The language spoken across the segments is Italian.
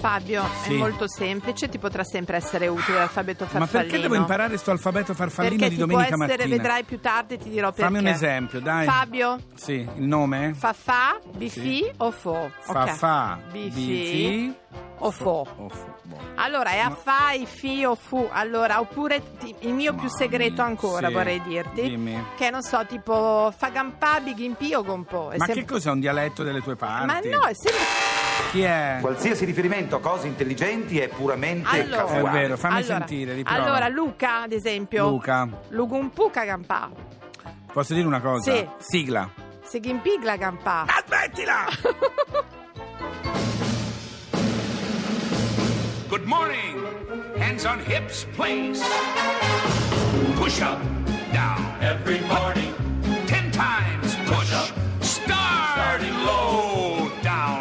Fabio, sì. È molto semplice, ti potrà sempre essere utile l'alfabeto farfallino. Ma perché devo imparare sto alfabeto farfallino perché di domenica mattina? Perché vedrai più tardi, ti dirò perché. Fammi un esempio, dai. Fabio. Sì, il nome? Fafà, bifi sì. O fo. Fafà, okay. Bifi o fo. Boh. Allora, è affai, fi o fu. Allora, oppure il mio più segreto ancora, sì, vorrei dirti. Dimmi. Che non so, tipo fagampà, bighimpì o gompò. Ma che cos'è, un dialetto delle tue parti? Ma no, è sempre... Yeah. Qualsiasi riferimento a cose intelligenti è puramente casuale. È vero, fammi sentire, riprova. Allora, Luca, ad esempio. Luca. Lugumpuca gampà. Posso dire una cosa? Sì. Sigla. Sighimpigla gampà. Aspettila! Good morning. Hands on hips, please. Push up, down. Every morning. 10 times. Push up. Starting low, down.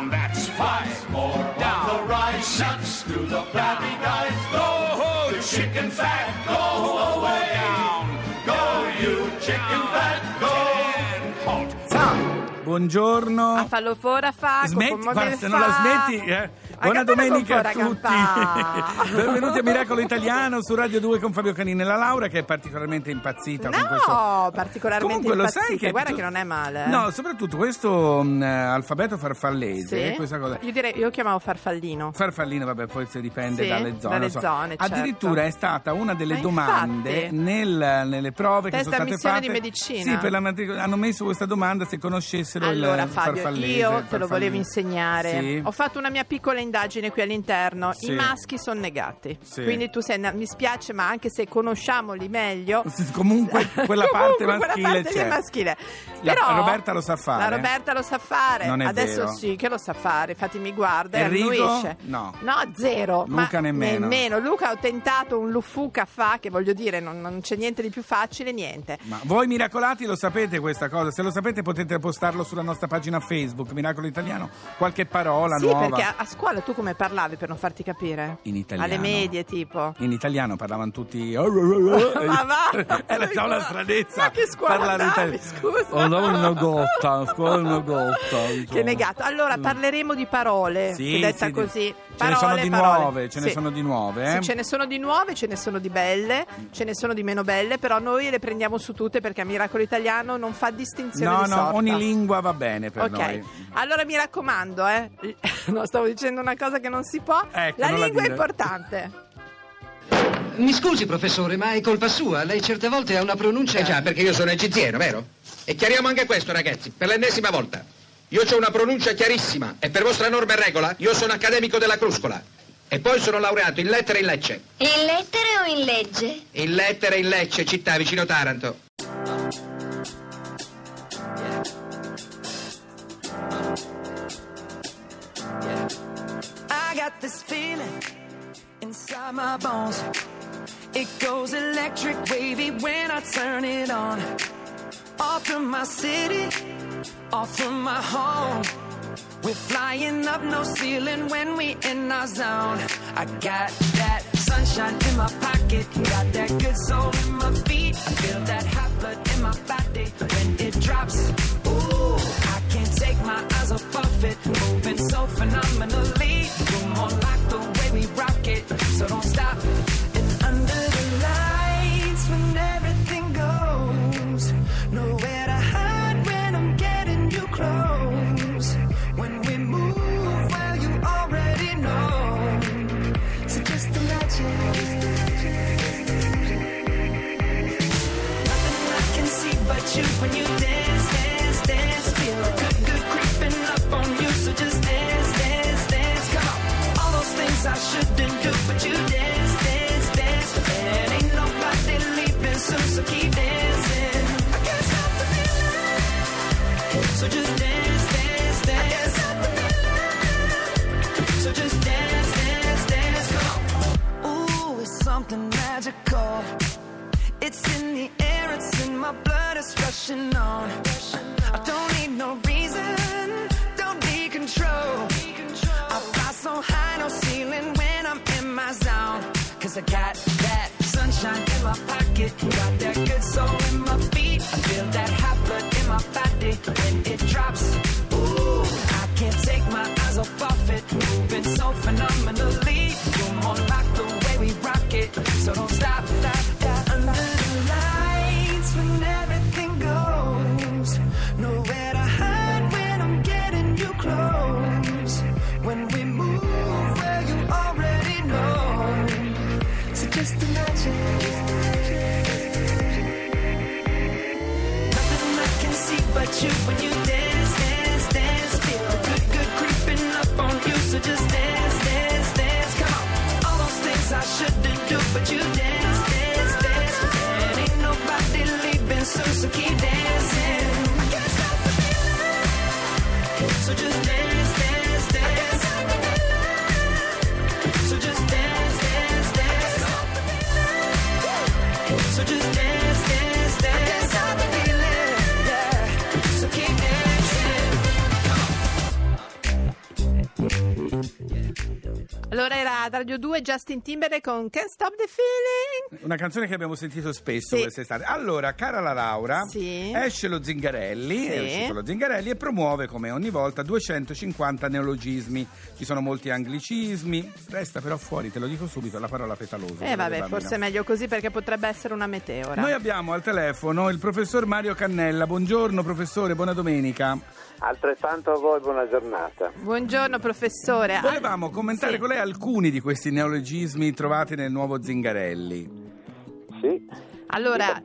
Five more down on the rise, shuts through the flabby guys. Go, you chicken fat, go away. Down, go, you chicken fat, go. Halt. Buongiorno. A fallo fora fa. Smetti, basta, non la smetti. Buona domenica a tutti. Benvenuti a Miracolo Italiano su Radio 2 con Fabio Canini e la Laura, che è particolarmente impazzita. No, con questo... particolarmente comunque, impazzita. Lo sai che guarda che non è male. No, soprattutto questo alfabeto farfallese. Sì. Questa cosa... Io chiamavo farfallino. Farfallino, vabbè, poi se dipende sì, dalle zone. Dalle zone, certo. Addirittura è stata una delle domande nelle prove che sono state fatte. Di medicina. Sì, per la matricola hanno messo questa domanda se conoscessero il farfallese. Allora Fabio, io te lo volevo insegnare. Sì. Ho fatto una mia piccola indagine qui all'interno, sì. I maschi sono negati, sì. Quindi tu sei, mi spiace, ma anche se conosciamoli meglio comunque quella parte maschile c'è, maschile. Però, Roberta lo sa fare, la Roberta lo sa fare, non è adesso vero. Sì che lo sa fare, infatti mi guarda Enrico, e annuisce. No zero. Luca nemmeno. Luca, ho tentato un lufuca fa, che voglio dire non c'è niente di più facile, niente. Ma voi miracolati lo sapete questa cosa, se lo sapete potete postarlo sulla nostra pagina Facebook Miracolo Italiano, qualche parola sì, nuova. Sì, perché a scuola tu come parlavi per non farti capire? In italiano. Alle medie tipo. In italiano parlavano tutti. Ma va! Era già una stranezza. Ma che scuola andavi, scusa? Scuola una gotta. Che negato. Allora parleremo di parole. Sì, detta sì, così. Ce ne sono di nuove. Sì, ce ne sono di nuove, ce ne sono di belle, ce ne sono di meno belle, però noi le prendiamo su tutte perché a Miracolo Italiano non fa distinzione di sorta. No, ogni lingua va bene per noi. Allora mi raccomando, No, stavo dicendo una cosa che non si può. La lingua è importante. Mi scusi, professore, ma è colpa sua. Lei certe volte ha una pronuncia... già, perché io sono egiziano, vero? E chiariamo anche questo, ragazzi, per l'ennesima volta. Io ho una pronuncia chiarissima e per vostra norma e regola io sono accademico della Cruscola. E poi sono laureato in lettere in Lecce. In lettere o in legge? In lettere in Lecce, città vicino Taranto. I got this feeling inside my bones. It goes electric wavy when I turn it on. Off from my city, off from my home. We're flying up no ceiling when we in our zone. I got that sunshine in my pocket, got that good soul in my feet. I feel that hot blood in my body when it drops. Ooh, I can't take my eyes off of it, moving so phenomenally. You're more like the way we rock it, so don't stop. And under the lights when everything goes, nowhere to hide when I'm getting you close. When we move, well you already know. So just imagine, nothing I can see but you when you dance, dance, dance. Feel a good, good creeping up on you, so just dance, dance, dance. Come on, all those things I shouldn't do, but you dance, dance, dance. And ain't nobody leaving soon, so keep dancing. I can't stop the feeling, so just dance, dance, dance. I can't stop the feeling, so just dance, dance, dance. Come on. Ooh, it's something magical. It's in the air, it's in my blood, it's rushing on. I don't need no reason, don't need control. I fly so high, no ceiling when I'm in my zone. Cause I got that sunshine in my pocket, got that good soul in my feet. I feel that hot blood in my body when it drops. Ooh, I Can't take my eyes off of it. Moving so phenomenally. You're more like the way we rock it. So don't stop that. Under the lights when everything goes. Nowhere to hide when I'm getting you close. When we move where you already know. So just imagine. Nothing I can see but you when you dance. So just dance, dance, dance, come on. All those things I shouldn't do, but you dance, dance, dance. And ain't nobody leaving soon, so keep dancing. I can't stop the feeling. So just dance, dance, dance. I can't stop the feeling. So just dance, dance, dance. I can't stop the feeling. So just dance, dance, dance. I can't stop the feeling. Yeah. So keep dancing. Allora era Radio 2, Justin Timberlake con Can't Stop The Feeling, una canzone che abbiamo sentito spesso, sì, quest'estate. Allora, cara la Laura, sì, esce lo Zingarelli, sì, è uscito lo Zingarelli e promuove come ogni volta 250 neologismi. Ci sono molti anglicismi, resta però fuori, te lo dico subito, la parola petaloso. Vabbè, forse è meglio così perché potrebbe essere una meteora. Noi abbiamo al telefono il professor Mario Cannella. Buongiorno professore, buona domenica. Altrettanto a voi, buona giornata. Buongiorno professore. Volevamo commentare, sì, con lei alcuni di questi neologismi trovati nel nuovo Zingarelli. Sì. Allora,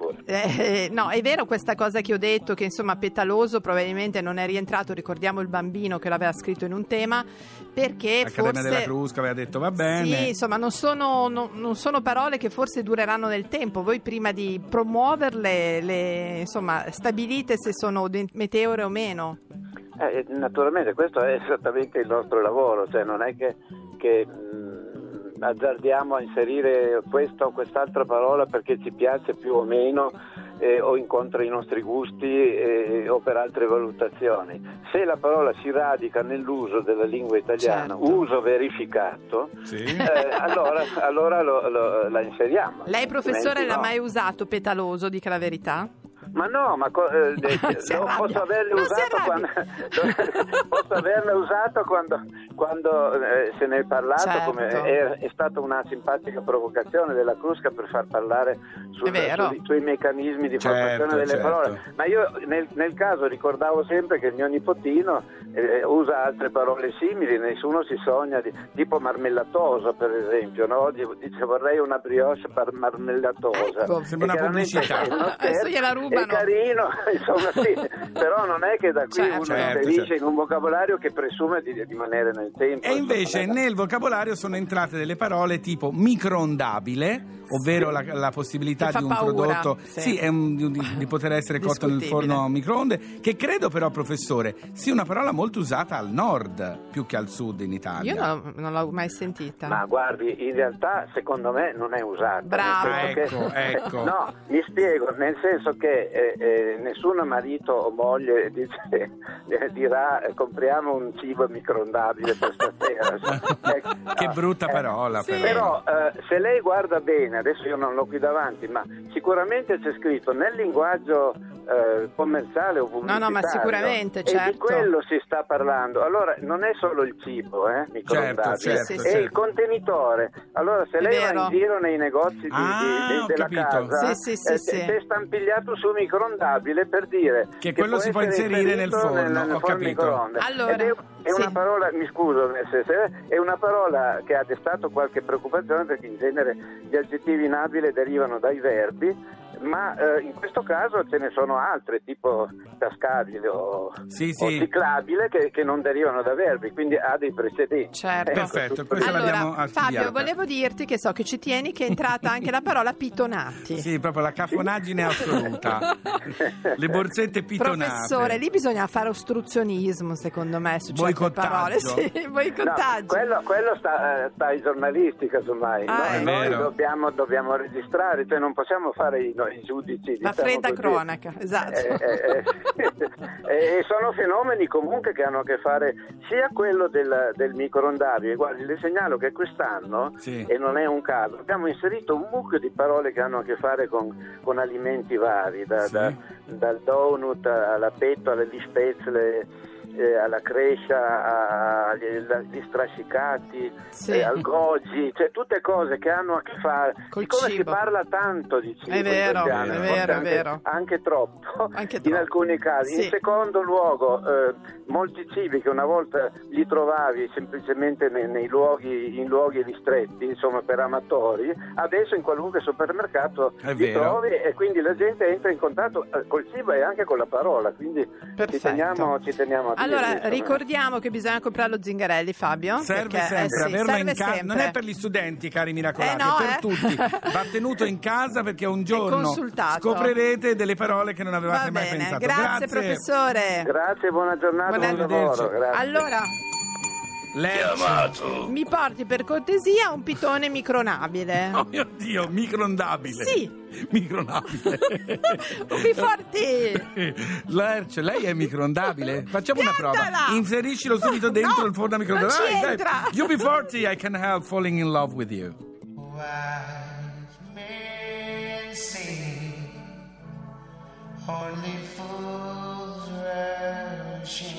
no, è vero questa cosa che ho detto, che insomma petaloso probabilmente non è rientrato, ricordiamo il bambino che l'aveva scritto in un tema, perché l'Accademia forse della Crusca aveva detto va bene. Sì, insomma, non sono parole che forse dureranno nel tempo. Voi prima di promuoverle, insomma, stabilite se sono meteore o meno. Naturalmente questo è esattamente il nostro lavoro, cioè non è che azzardiamo a inserire questa o quest'altra parola perché ci piace più o meno, o incontra i nostri gusti, o per altre valutazioni. Se la parola si radica nell'uso della lingua italiana, certo, uso verificato, sì, allora la inseriamo. Lei professore l'ha mai usato petaloso, dica la verità? Ma no, posso averlo usato quando se ne è parlato, certo, come è stata una simpatica provocazione della Crusca per far parlare sui meccanismi di formazione delle parole. Ma io nel caso ricordavo sempre che mio nipotino usa altre parole simili, nessuno si sogna tipo marmellatosa, per esempio, no? Dice vorrei una brioche marmellatosa. Ecco, sembra una pubblicità. Adesso gliela rubano. È carino, insomma, sì, però non è che da qui uno inserisce in un vocabolario che presume di rimanere nel tempo. E invece nel vocabolario sono entrate delle parole tipo microondabile, ovvero sì, la possibilità di un prodotto, sì, sì, di poter essere cotto nel forno microonde, che credo però, professore, sia una parola molto usata al nord più che al sud in Italia. Io non l'ho mai sentita. Ma guardi, in realtà secondo me non è usata. Bravo, ecco. No, mi spiego, nel senso che nessuno marito o moglie dirà compriamo un cibo microondabile per stasera. Che brutta parola. Sì. Però se lei guarda bene, adesso io non l'ho qui davanti, ma sicuramente c'è scritto nel linguaggio commerciale o pubblicitario. No, ma sicuramente, certo. E di quello si sta parlando. Allora non è solo il cibo, microondabile, certo. Il contenitore. Allora se lei va in giro nei negozi della casa, c'è stampigliato su microondabile per dire che quello si può inserire nel forno, ho capito. Allora è una parola, mi scuso, è una parola che ha destato qualche preoccupazione perché in genere gli aggettivi inabili derivano dai verbi, ma in questo caso ce ne sono altre tipo tascabile o ciclabile che non derivano da verbi, quindi ha dei precedenti, certo. Perfetto, allora Fabio, volevo dirti che so che ci tieni che è entrata anche la parola pitonati. Sì, proprio la cafonaggine assoluta. Le borsette pitonate, professore, lì bisogna fare ostruzionismo secondo me su certe parole. Sì, boicottaggio. No, quello sta ai giornalisti casomai, noi dobbiamo registrare, cioè non possiamo fare i giudici, la fredda cronaca, esatto. E sono fenomeni comunque che hanno a che fare sia quello del microondabile. Guardi, le segnalo che quest'anno, sì, e non è un caso, abbiamo inserito un mucchio di parole che hanno a che fare con alimenti vari, dal donut alla petto, alle spezie, alla Crescia, agli strascicati, sì, al goji, cioè tutte cose che hanno a che fare col cibo. Si parla tanto di cibo, è vero, anche troppo, in alcuni casi, sì. In secondo luogo, molti cibi che una volta li trovavi semplicemente in luoghi ristretti, insomma, per amatori, adesso in qualunque supermercato li trovi, e quindi la gente entra in contatto col cibo e anche con la parola, quindi ci teniamo a dire. Allora, insomma, ricordiamo che bisogna comprare lo Zingarelli, Fabio, serve sempre, averlo serve in casa, non è per gli studenti, cari miracolati, è per tutti, va tenuto in casa, perché un giorno scoprirete delle parole che non avevate mai pensato. Grazie professore, grazie, buona giornata, buon lavoro, grazie. Allora, Lercio, mi porti per cortesia un pitone micronabile. Oh mio Dio, microndabile. Sì, micronabile. Mi porti Lercio, lei è microndabile? Facciamo Piantala. Una prova. Inseriscilo subito dentro il forno a microndabile. UB40, I Can't Help Falling in Love with You. Wise men sing, only fools rushing.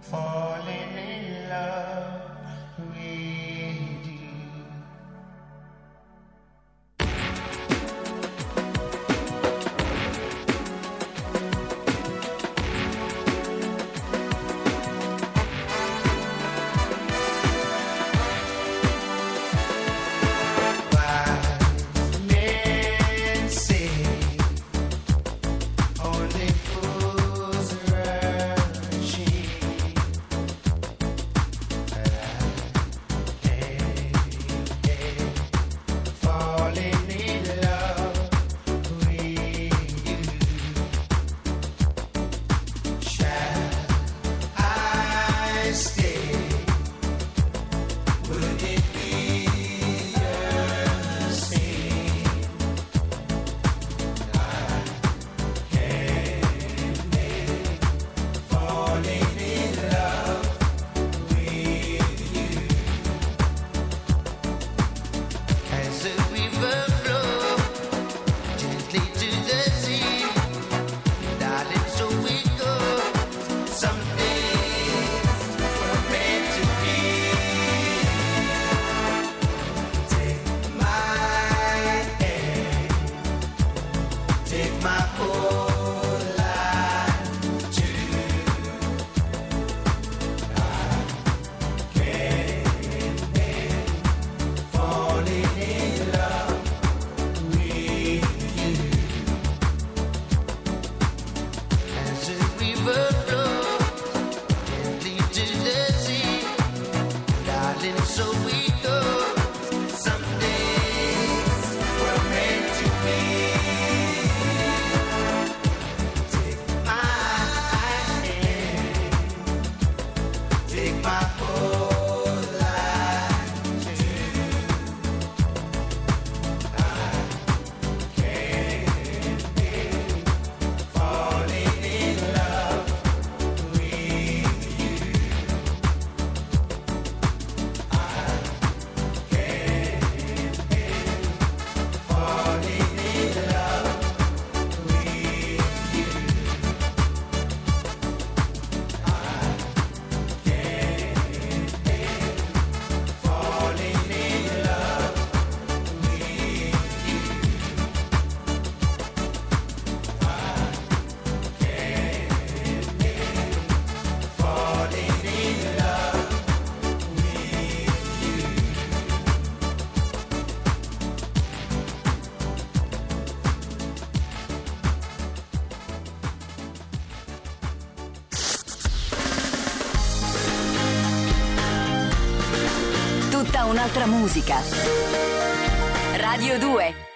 Falling in love with you. Wise men say only fools rush. Un'altra musica. Radio 2.